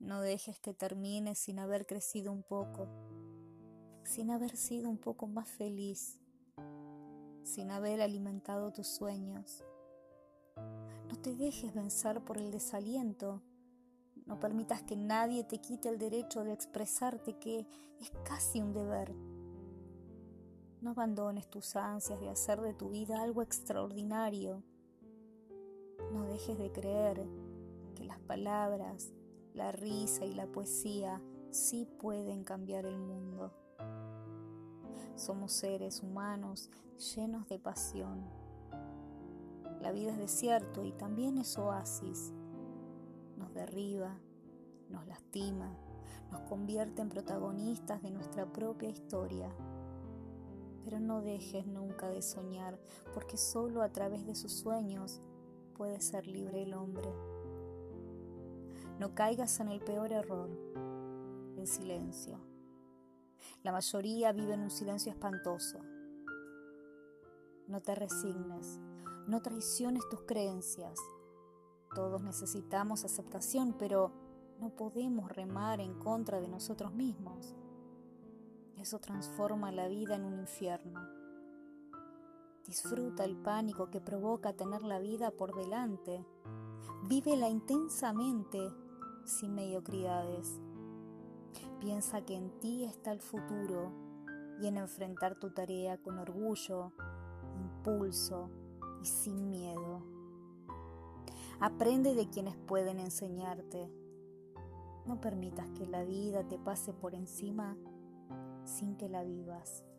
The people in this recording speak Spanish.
No dejes que termine sin haber crecido un poco, sin haber sido un poco más feliz, sin haber alimentado tus sueños. No te dejes vencer por el desaliento. No permitas que nadie te quite el derecho de expresarte, que es casi un deber. No abandones tus ansias de hacer de tu vida algo extraordinario. No dejes de creer que las palabras, la risa y la poesía sí pueden cambiar el mundo. Somos seres humanos llenos de pasión. La vida es desierto y también es oasis. Nos derriba, nos lastima, nos convierte en protagonistas de nuestra propia historia. Pero no dejes nunca de soñar, porque solo a través de sus sueños puede ser libre el hombre. No caigas en el peor error, el silencio. La mayoría vive en un silencio espantoso. No te resignes, no traiciones tus creencias. Todos necesitamos aceptación, pero no podemos remar en contra de nosotros mismos. Eso transforma la vida en un infierno. Disfruta el pánico que provoca tener la vida por delante. Vívela intensamente, sin mediocridades. Piensa que en ti está el futuro y en enfrentar tu tarea con orgullo, impulso y sin miedo. Aprende de quienes pueden enseñarte. No permitas que la vida te pase por encima sin que la vivas.